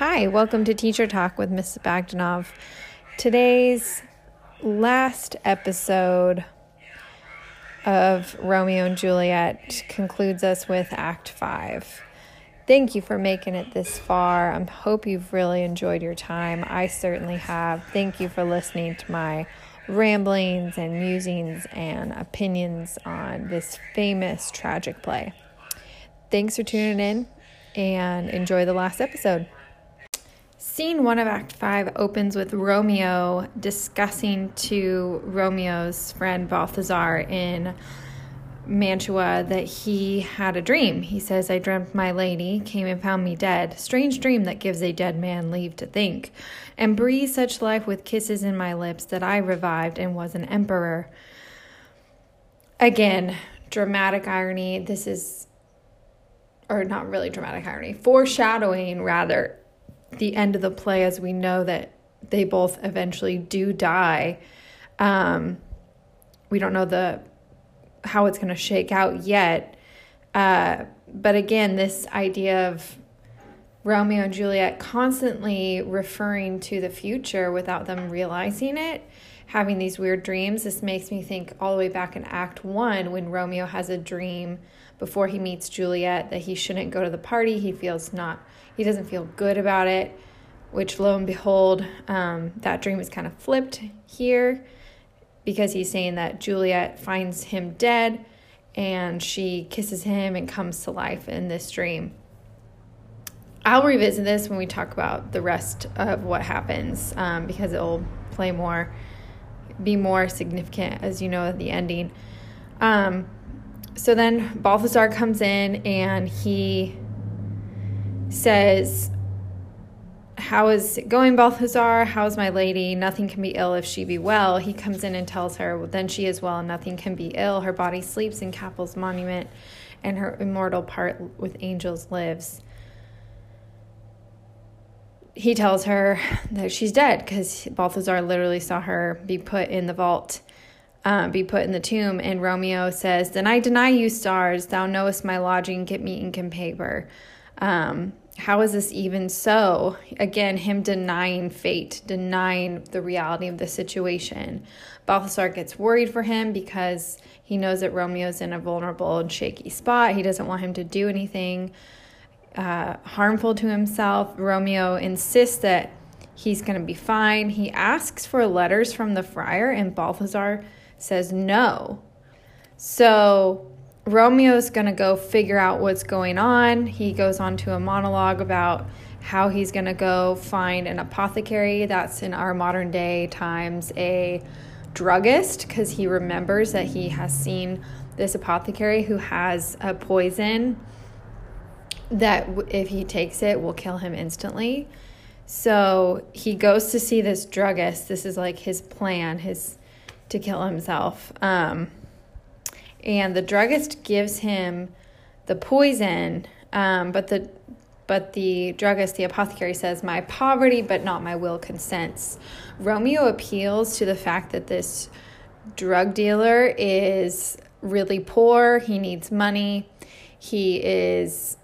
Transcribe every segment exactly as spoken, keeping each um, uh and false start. Hi, welcome to Teacher Talk with Missus Bagdanov. Today's last episode of Romeo and Juliet concludes us with Act five. Thank you for making it this far. I hope you've really enjoyed your time. I certainly have. Thank you for listening to my ramblings and musings and opinions on this famous tragic play. Thanks for tuning in and enjoy the last episode. Scene one of Act five opens with Romeo discussing to Romeo's friend Balthazar in Mantua that he had a dream. He says, "I dreamt my lady came and found me dead. Strange dream that gives a dead man leave to think, and breathed such life with kisses in my lips that I revived and was an emperor." Again, dramatic irony. This is, or not really dramatic irony, foreshadowing rather the end of the play, as we know that they both eventually do die. Um, we don't know the how it's going to shake out yet. Uh, but again, this idea of Romeo and Juliet constantly referring to the future without them realizing it, having these weird dreams. This makes me think all the way back in Act One when Romeo has a dream before he meets Juliet that he shouldn't go to the party. He feels not, he doesn't feel good about it, which lo and behold, um, that dream is kind of flipped here, because he's saying that Juliet finds him dead and she kisses him and comes to life in this dream. I'll revisit this when we talk about the rest of what happens, um, because it'll play more, be more significant, as you know, at the ending. Um, so then Balthazar comes in and he says, "How is it going, Balthazar? How is my lady? Nothing can be ill if she be well." He comes in and tells her, well, then she is well and nothing can be ill. Her body sleeps in Capel's monument and her immortal part with angels lives. He tells her that she's dead because Balthazar literally saw her be put in the vault, uh, be put in the tomb. And Romeo says, "Then I deny you, stars. Thou knowest my lodging. Get me ink and paper." Um, How is this even so? Again, him denying fate, denying the reality of the situation. Balthazar gets worried for him because he knows that Romeo's in a vulnerable and shaky spot. He doesn't want him to do anything uh, harmful to himself. Romeo insists that he's going to be fine. He asks for letters from the friar, and Balthazar says no. So Romeo's going to go figure out what's going on. He goes on to a monologue about how he's going to go find an apothecary. That's in our modern day times a druggist, because he remembers that he has seen this apothecary who has a poison that if he takes it will kill him instantly. So he goes to see this druggist. This is like his plan, his to kill himself. Um And the druggist gives him the poison, um, but the but the druggist, the apothecary, says, "My poverty, but not my will consents." Romeo appeals to the fact that this drug dealer is really poor. He needs money. He is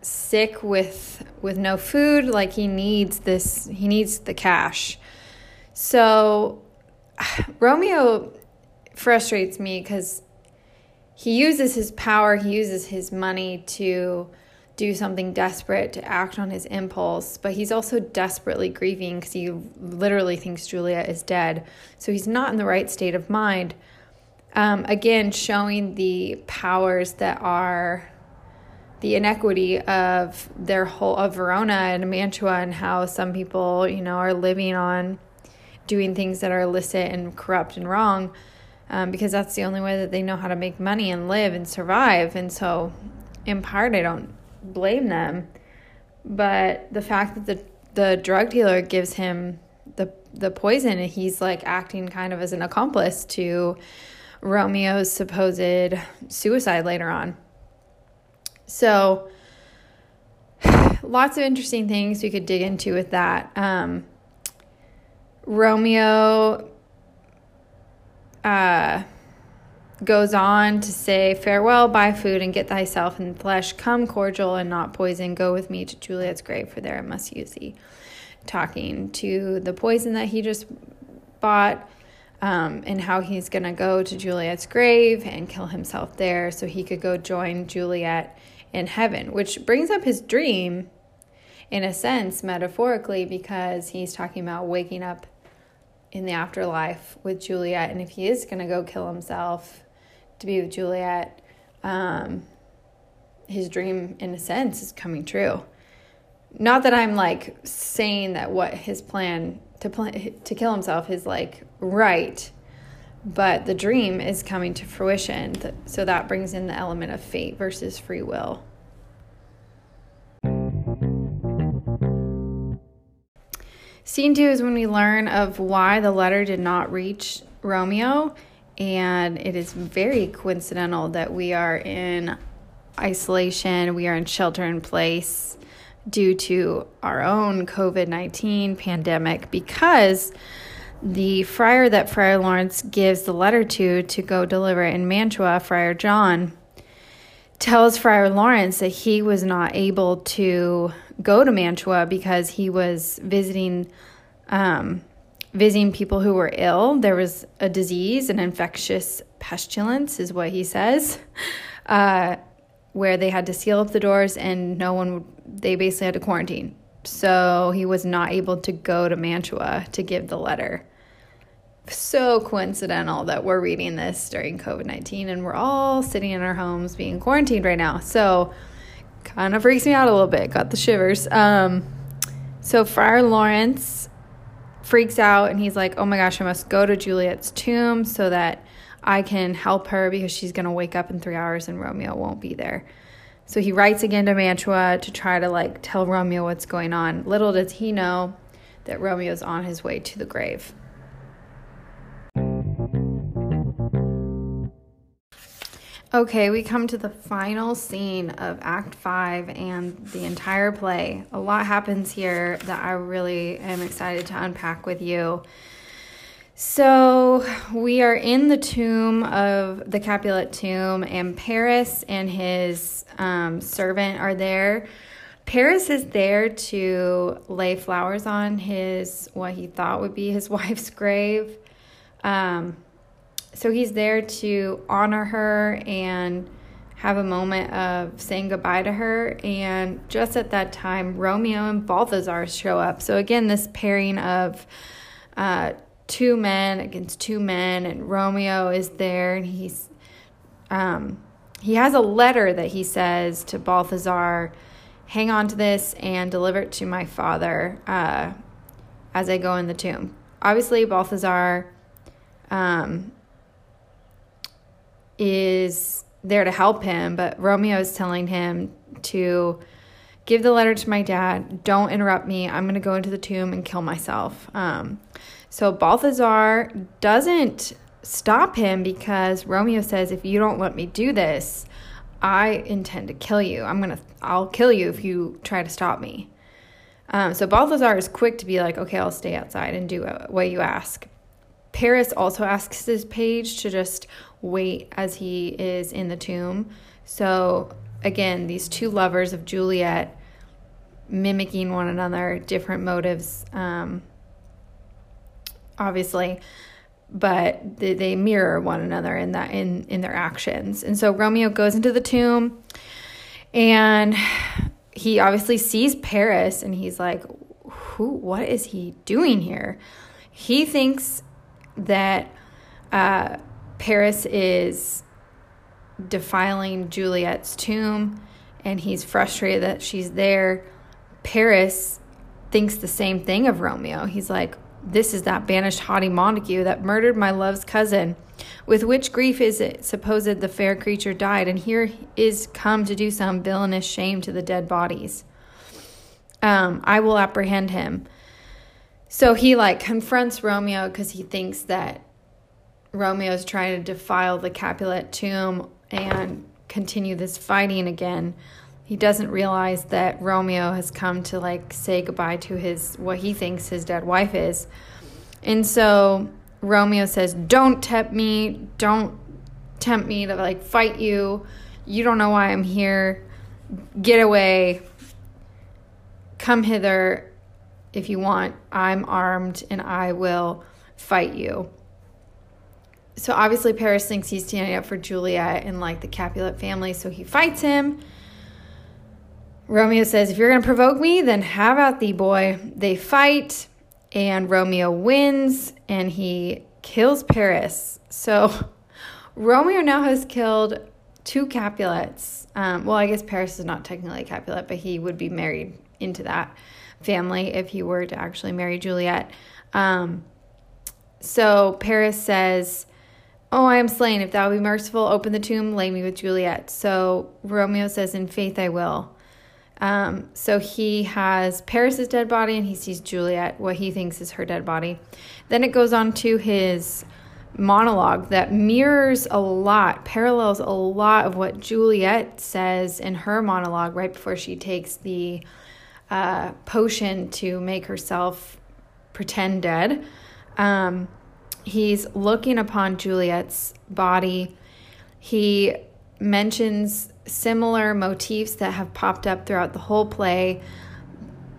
sick with with no food. Like he needs this. He needs the cash. So Romeo frustrates me because he uses his power, he uses his money to do something desperate, to act on his impulse, but he's also desperately grieving because he literally thinks Juliet is dead. So he's not in the right state of mind. Um, again, showing the powers that are the inequity of their whole, of Verona and Mantua, and how some people, you know, are living on doing things that are illicit and corrupt and wrong. Um, because that's the only way that they know how to make money and live and survive. And so in part, I don't blame them. But the fact that the, the drug dealer gives him the the poison, and he's like acting kind of as an accomplice to Romeo's supposed suicide later on. So lots of interesting things we could dig into with that. Um, Romeo Uh, goes on to say, "Farewell, buy food, and get thyself in the flesh. Come, cordial, and not poison. Go with me to Juliet's grave, for there I must use thee." Talking to the poison that he just bought, um, and how he's going to go to Juliet's grave and kill himself there so he could go join Juliet in heaven, which brings up his dream, in a sense, metaphorically, because he's talking about waking up in the afterlife with Juliet. And if he is going to go kill himself to be with Juliet, um, his dream, in a sense, is coming true. Not that I'm, like, saying that what his plan to plan, to kill himself is, like, right, but the dream is coming to fruition. So that brings in the element of fate versus free will. Scene two is when we learn of why the letter did not reach Romeo, and it is very coincidental that we are in isolation. We are in shelter in place due to our own covid nineteen pandemic, because the friar that Friar Lawrence gives the letter to to go deliver it in Mantua, Friar John, tells Friar Lawrence that he was not able to go to Mantua because he was visiting um, visiting people who were ill. There was a disease, an infectious pestilence is what he says, uh, where they had to seal up the doors and no one, they basically had to quarantine. So he was not able to go to Mantua to give the letter. So coincidental that we're reading this during covid nineteen and we're all sitting in our homes being quarantined right now. So kind of freaks me out a little bit. Got the shivers. Um, so Friar Lawrence freaks out and he's like, oh my gosh, I must go to Juliet's tomb so that I can help her because she's going to wake up in three hours and Romeo won't be there. So he writes again to Mantua to try to like tell Romeo what's going on. Little does he know that Romeo's on his way to the grave. Okay, we come to the final scene of Act five and the entire play. A lot happens here that I really am excited to unpack with you. So we are in the tomb of the Capulet tomb, and Paris and his um, servant are there. Paris is there to lay flowers on his, what he thought would be his wife's grave. Um... So he's there to honor her and have a moment of saying goodbye to her. And just at that time, Romeo and Balthazar show up. So again, this pairing of uh, two men against two men, and Romeo is there, and he's um, he has a letter that he says to Balthazar, "Hang on to this and deliver it to my father uh, as I go in the tomb." Obviously, Balthazar. Um, is there to help him, but Romeo is telling him to give the letter to my dad. Don't interrupt me. I'm going to go into the tomb and kill myself. Um, so Balthazar doesn't stop him because Romeo says, if you don't let me do this, I intend to kill you. I'm going to, I'll kill you if you try to stop me. Um, so Balthazar is quick to be like, okay, I'll stay outside and do what you ask. Paris also asks his page to just wait as he is in the tomb. So again, these two lovers of Juliet mimicking one another, different motives, um, obviously, but they, they mirror one another in that in, in their actions. And so Romeo goes into the tomb and he obviously sees Paris and he's like, "Who? What is he doing here?" He thinks that uh, Paris is defiling Juliet's tomb, and he's frustrated that she's there. Paris thinks the same thing of Romeo. He's like, "This is that banished haughty Montague that murdered my love's cousin. With which grief is it supposed the fair creature died, and here is come to do some villainous shame to the dead bodies. Um, I will apprehend him." So he like confronts Romeo because he thinks that Romeo's trying to defile the Capulet tomb and continue this fighting again. He doesn't realize that Romeo has come to like say goodbye to his what he thinks his dead wife is. And so Romeo says, "Don't tempt me, don't tempt me to like fight you. You don't know why I'm here. Get away. Come hither if you want. I'm armed and I will fight you. So obviously Paris thinks he's standing up for Juliet and like the Capulet family, so he fights him. Romeo says, if you're going to provoke me, then have at thee, boy. They fight and Romeo wins and he kills Paris. So Romeo now has killed two Capulets. Um, well, I guess Paris is not technically a Capulet, but he would be married into that family if he were to actually marry Juliet. Um, so Paris says, oh, I am slain. If thou be merciful, open the tomb, lay me with Juliet. So Romeo says, in faith I will. Um, so he has Paris's dead body and he sees Juliet, what he thinks is her dead body. Then it goes on to his monologue that mirrors a lot, parallels a lot of what Juliet says in her monologue right before she takes the uh, potion to make herself pretend dead. Um, he's looking upon Juliet's body. He mentions similar motifs that have popped up throughout the whole play.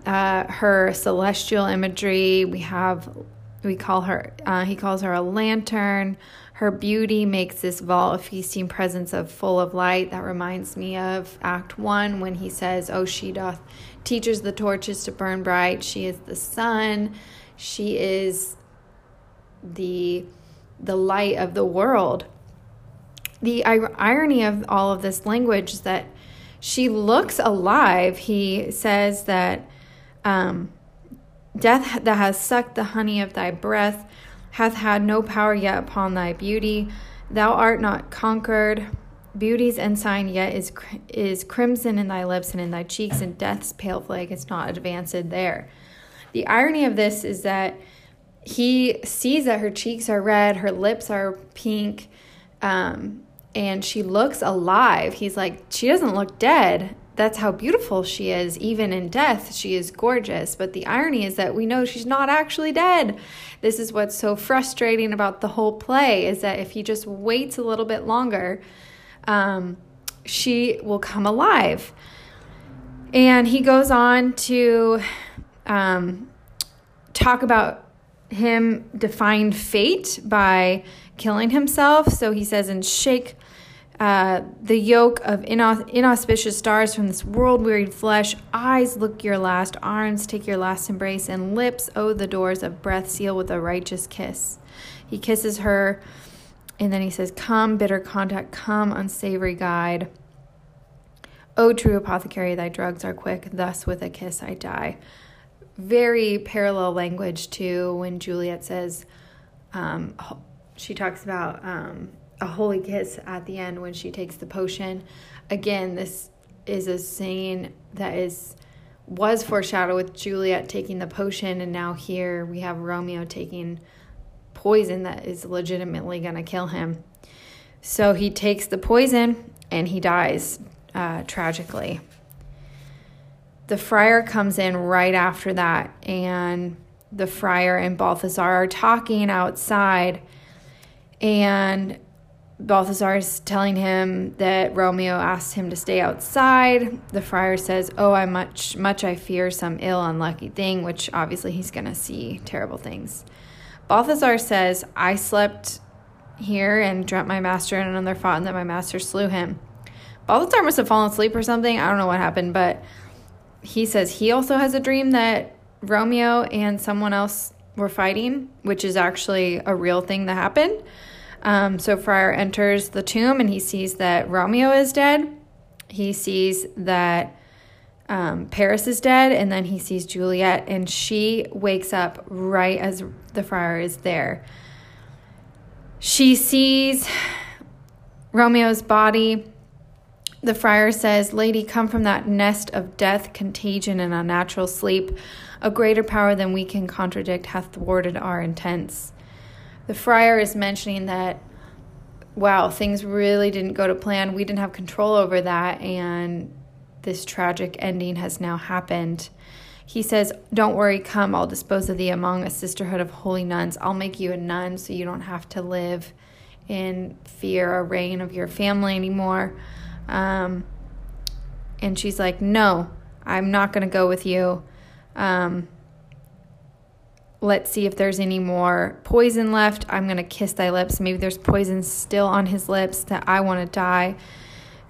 Uh, her celestial imagery, we have, we call her, uh, he calls her a lantern. Her beauty makes this vault a feasting presence of full of light. That reminds me of Act One when he says, oh, she doth teaches the torches to burn bright. She is the sun. She is the, the light of the world. The irony of all of this language is that she looks alive. He says that um, death that has sucked the honey of thy breath hath had no power yet upon thy beauty. Thou art not conquered. Beauty's ensign yet is is crimson in thy lips and in thy cheeks, and death's pale flag is not advanced there. The irony of this is that he sees that her cheeks are red, her lips are pink, um, and she looks alive. He's like, she doesn't look dead. That's how beautiful she is. Even in death, she is gorgeous. But the irony is that we know she's not actually dead. This is what's so frustrating about the whole play, is that if he just waits a little bit longer, um, she will come alive. And he goes on to um, talk about him define fate by killing himself. So he says, and shake uh, the yoke of inaus- inauspicious stars from this world-wearied flesh. Eyes, look your last. Arms, take your last embrace. And lips, oh, the doors of breath seal with a righteous kiss. He kisses her, and then he says, come, bitter contact, come, unsavory guide. O true apothecary, thy drugs are quick. Thus with a kiss I die. Very parallel language to when Juliet says, um, she talks about um, a holy kiss at the end when she takes the potion. Again, this is a scene that is was foreshadowed with Juliet taking the potion, and now here we have Romeo taking poison that is legitimately going to kill him. So he takes the poison and he dies uh, tragically. The friar comes in right after that, and the friar and Balthazar are talking outside, and Balthazar is telling him that Romeo asked him to stay outside. The friar says, oh, I much, much I fear some ill, unlucky thing, which obviously he's going to see terrible things. Balthazar says, I slept here and dreamt my master and another fought, and that my master slew him. Balthazar must have fallen asleep or something. I don't know what happened, but he says he also has a dream that Romeo and someone else were fighting, which is actually a real thing that happened. Um, so Friar enters the tomb and he sees that Romeo is dead. He sees that um, Paris is dead, and then he sees Juliet, and she wakes up right as the friar is there. She sees Romeo's body. The friar says, lady, come from that nest of death, contagion, and unnatural sleep. A greater power than we can contradict hath thwarted our intents. The friar is mentioning that, wow, things really didn't go to plan. We didn't have control over that, and this tragic ending has now happened. He says, don't worry, come, I'll dispose of thee among a sisterhood of holy nuns. I'll make you a nun so you don't have to live in fear or reign of your family anymore. Um, and she's like, no, I'm not going to go with you. Um, let's see if there's any more poison left. I'm going to kiss thy lips. Maybe there's poison still on his lips that I want to die.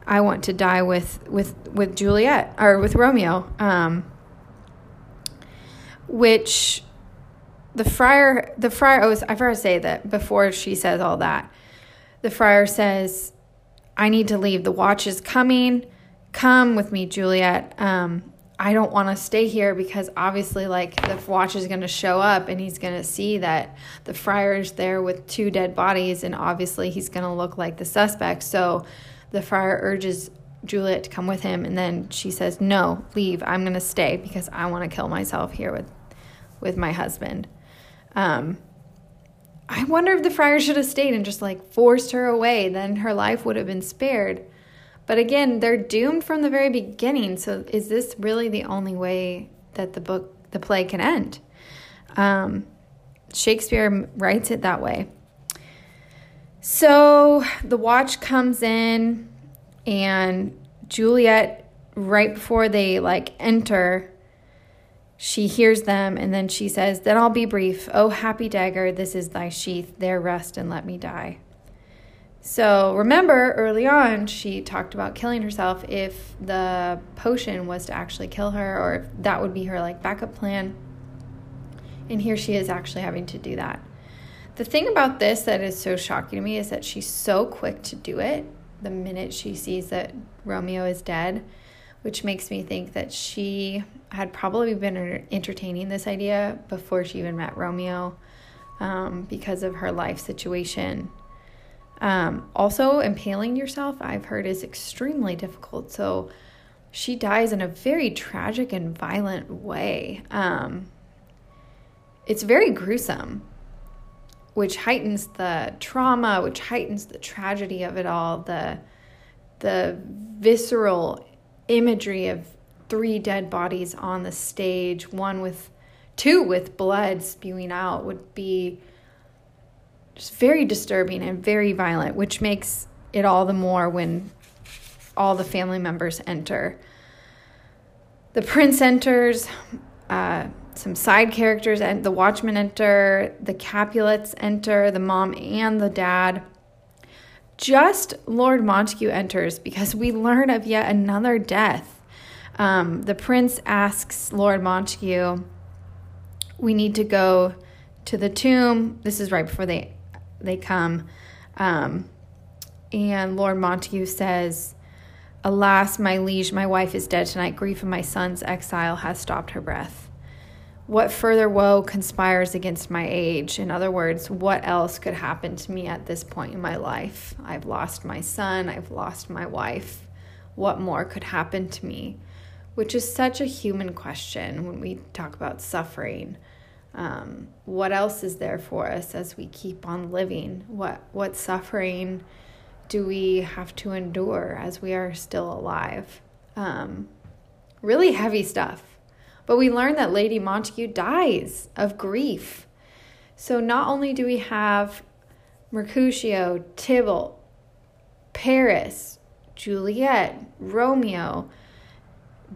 I want to die with, with, with Juliet or with Romeo. Um, which the friar, the friar, oh, I forgot to say that before she says all that, the friar says, I need to leave. The watch is coming. Come with me, Juliet. Um, I don't want to stay here because obviously like the watch is going to show up and he's going to see that the friar is there with two dead bodies and obviously he's going to look like the suspect. So the friar urges Juliet to come with him, and then she says, no, leave. I'm going to stay because I want to kill myself here with, with my husband. Um, I wonder if the friar should have stayed and just like forced her away. Then her life would have been spared. But again, they're doomed from the very beginning. So is this really the only way that the book, the play can end? Um, Shakespeare writes it that way. So the watch comes in, and Juliet, right before they like enter, she hears them, and then she says, then I'll be brief. Oh, happy dagger, this is thy sheath. There rest and let me die. So remember, early on, she talked about killing herself if the potion was to actually kill her, or if that would be her like backup plan. And here she is actually having to do that. The thing about this that is so shocking to me is that she's so quick to do it the minute she sees that Romeo is dead, which makes me think that she had probably been entertaining this idea before she even met Romeo, um, because of her life situation. Um, also, impaling yourself, I've heard, is extremely difficult. So she dies in a very tragic and violent way. Um, it's very gruesome, which heightens the trauma, which heightens the tragedy of it all, the, the visceral imagery of three dead bodies on the stage, one with, two with blood spewing out, would be just very disturbing and very violent, which makes it all the more when all the family members enter. The prince enters, uh, some side characters, and the watchmen enter, the Capulets enter, the mom and the dad. Just Lord Montague enters because we learn of yet another death. Um, the prince asks Lord Montague, we need to go to the tomb. This is right before they they come. Um, and Lord Montague says, alas, my liege, my wife is dead tonight. Grief of my son's exile has stopped her breath. What further woe conspires against my age? In other words, what else could happen to me at this point in my life? I've lost my son. I've lost my wife. What more could happen to me? Which is such a human question when we talk about suffering. Um, what else is there for us as we keep on living? What what suffering do we have to endure as we are still alive? Um, really heavy stuff. But we learn that Lady Montague dies of grief. So not only do we have Mercutio, Tybalt, Paris, Juliet, Romeo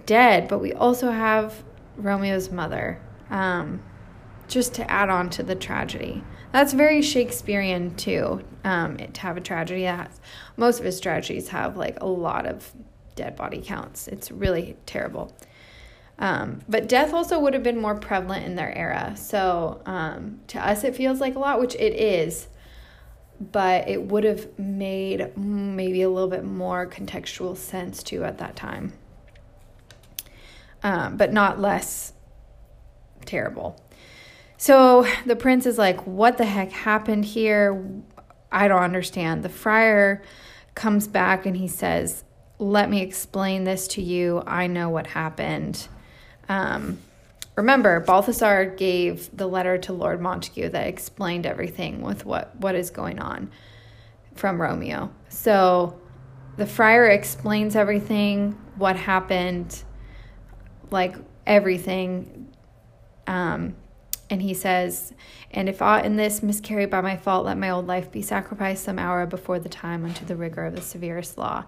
dead, but we also have Romeo's mother. Um, just to add on to the tragedy. That's very Shakespearean too, um, to have a tragedy that has, most of his tragedies have like a lot of dead body counts. It's really terrible. Um, but death also would have been more prevalent in their era. So um, to us it feels like a lot, which it is, but it would have made maybe a little bit more contextual sense too at that time. Um, but not less terrible. So the prince is like, what the heck happened here? I don't understand. The friar comes back and he says, let me explain this to you. I know what happened. Um, remember, Balthazar gave the letter to Lord Montague that explained everything with what, what is going on from Romeo. So the friar explains everything, what happened, like everything. Um, And he says, and if aught in this miscarry by my fault, let my old life be sacrificed some hour before the time unto the rigor of the severest law.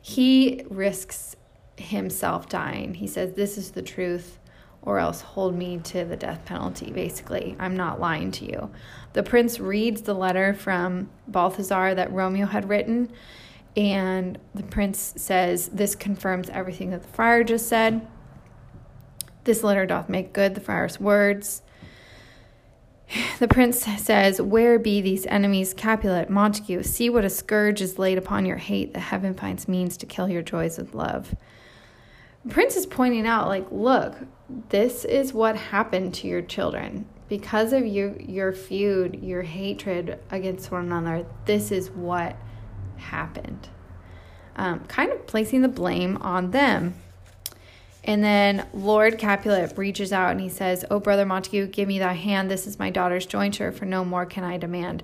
He risks himself dying. He says, this is the truth, or else hold me to the death penalty, basically. I'm not lying to you. The prince reads the letter from Balthazar that Romeo had written, and the prince says, this confirms everything that the friar just said. This letter doth make good the friar's words. The prince says, where be these enemies, Capulet, Montague? See what a scourge is laid upon your hate, that heaven finds means to kill your joys with love. The prince is pointing out, like, look, this is what happened to your children. Because of you, your feud, your hatred against one another, this is what happened. Um, kind of placing the blame on them. And then Lord Capulet reaches out and he says, oh, brother Montague, give me thy hand. This is my daughter's jointure, for no more can I demand.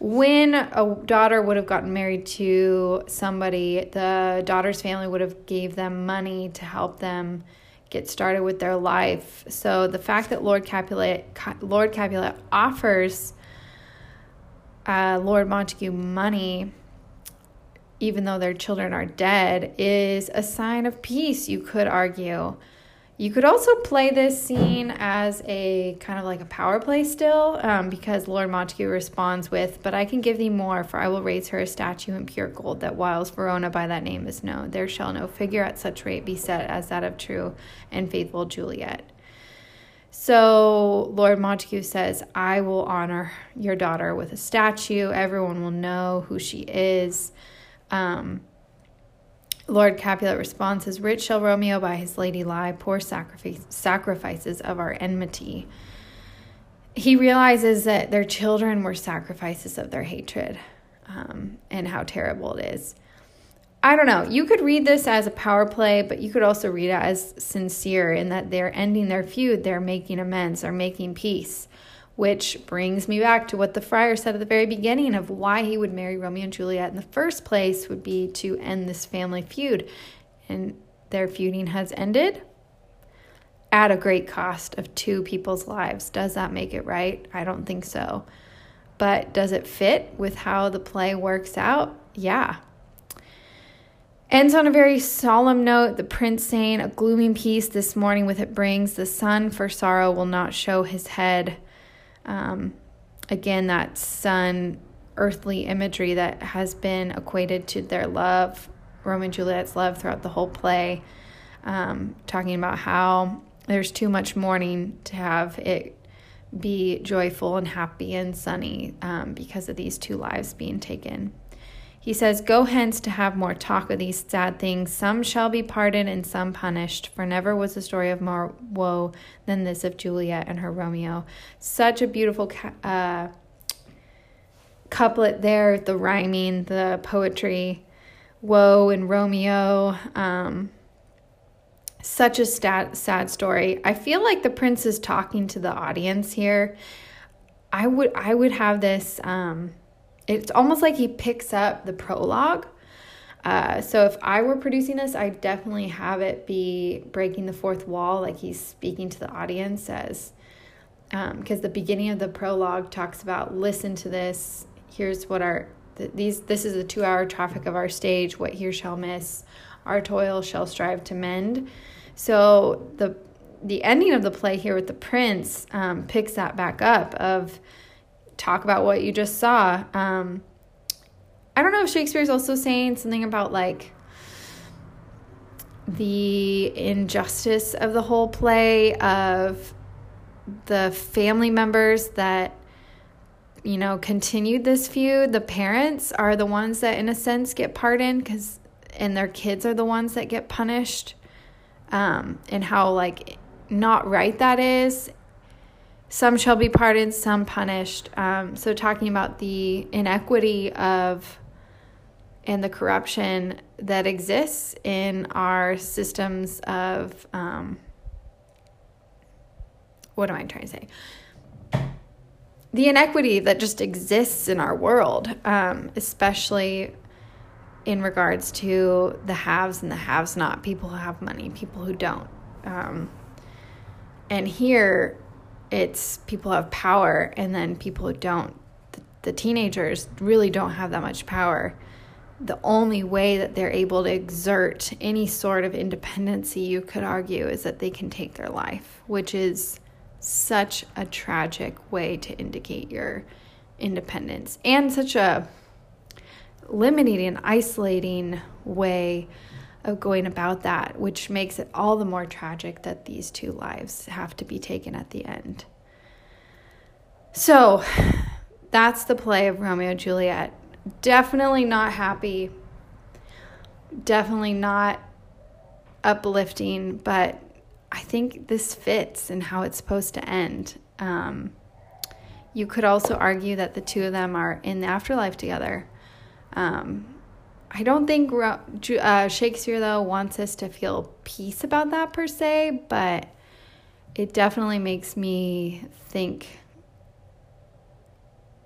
When a daughter would have gotten married to somebody, the daughter's family would have gave them money to help them get started with their life. So the fact that Lord Capulet, Lord Capulet offers uh, Lord Montague money, even though their children are dead, is a sign of peace, you could argue. You could also play this scene as a kind of like a power play still, um, because Lord Montague responds with, but I can give thee more, for I will raise her a statue in pure gold, that whiles Verona by that name is known. There shall no figure at such rate be set as that of true and faithful Juliet. So Lord Montague says, I will honor your daughter with a statue. Everyone will know who she is. Um, Lord Capulet responds, as rich shall Romeo by his lady lie, poor sacrifice, sacrifices of our enmity. He realizes that their children were sacrifices of their hatred, um, and how terrible it is. I don't know. You could read this as a power play, but you could also read it as sincere, in that they're ending their feud. They're making amends. They're making peace. Which brings me back to what the friar said at the very beginning of why he would marry Romeo and Juliet in the first place, would be to end this family feud. And their feuding has ended at a great cost of two people's lives. Does that make it right? I don't think so. But does it fit with how the play works out? Yeah. Ends on a very solemn note, the prince saying, a glooming peace this morning with it brings. The sun for sorrow will not show his head. Um, again, that sun, earthly imagery that has been equated to their love, Romeo and Juliet's love, throughout the whole play, um, talking about how there's too much mourning to have it be joyful and happy and sunny, um, because of these two lives being taken. He says, go hence to have more talk of these sad things. Some shall be pardoned and some punished, for never was a story of more woe than this of Juliet and her Romeo. Such a beautiful uh, couplet there, the rhyming, the poetry, woe and Romeo. Um, such a sad, sad story. I feel like the prince is talking to the audience here. I would, I would have this... Um, It's almost like he picks up the prologue. Uh, so if I were producing this, I'd definitely have it be breaking the fourth wall, like he's speaking to the audience as, because um, the beginning of the prologue talks about, listen to this. Here's what our, th- these, this is the two hour traffic of our stage. What here shall miss, our toil shall strive to mend. So the, the ending of the play here with the prince um, picks that back up of, talk about what you just saw. Um, I don't know if Shakespeare's also saying something about like the injustice of the whole play, of the family members that, you know, continued this feud. The parents are the ones that in a sense get pardoned, because and their kids are the ones that get punished, um, and how like not right that is. Some shall be pardoned, some punished. Um, so talking about the inequity of and the corruption that exists in our systems of, um, what am I trying to say? The inequity that just exists in our world, um, especially in regards to the haves and the haves-not, people who have money, people who don't. Um, and here... it's people have power, and then people who don't. The, the teenagers really don't have that much power. The only way that they're able to exert any sort of independency, you could argue, is that they can take their life, which is such a tragic way to indicate your independence, and such a limiting and isolating way of going about that, which makes it all the more tragic that these two lives have to be taken at the end. So that's the play of Romeo and Juliet. Definitely not happy, definitely not uplifting, but I think this fits in how it's supposed to end. Um, you could also argue that the two of them are in the afterlife together. Um, I don't think uh, Shakespeare, though, wants us to feel peace about that per se, but it definitely makes me think,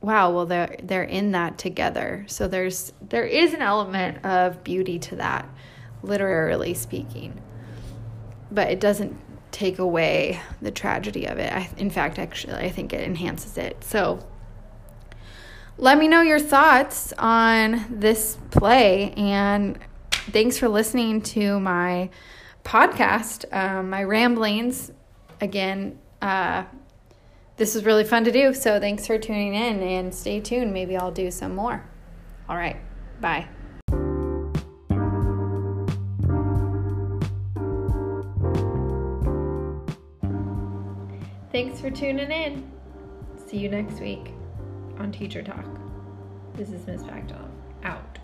wow, well, they're, they're in that together. So there's there is an element of beauty to that, literally speaking. But it doesn't take away the tragedy of it. I, in fact, actually, I think it enhances it. So let me know your thoughts on this play, and thanks for listening to my podcast, um, my ramblings. Again, uh, this was really fun to do, so thanks for tuning in, and stay tuned. Maybe I'll do some more. All right, bye. Thanks for tuning in. See you next week on Teacher Talk. This is Miz Bagdanov. Out.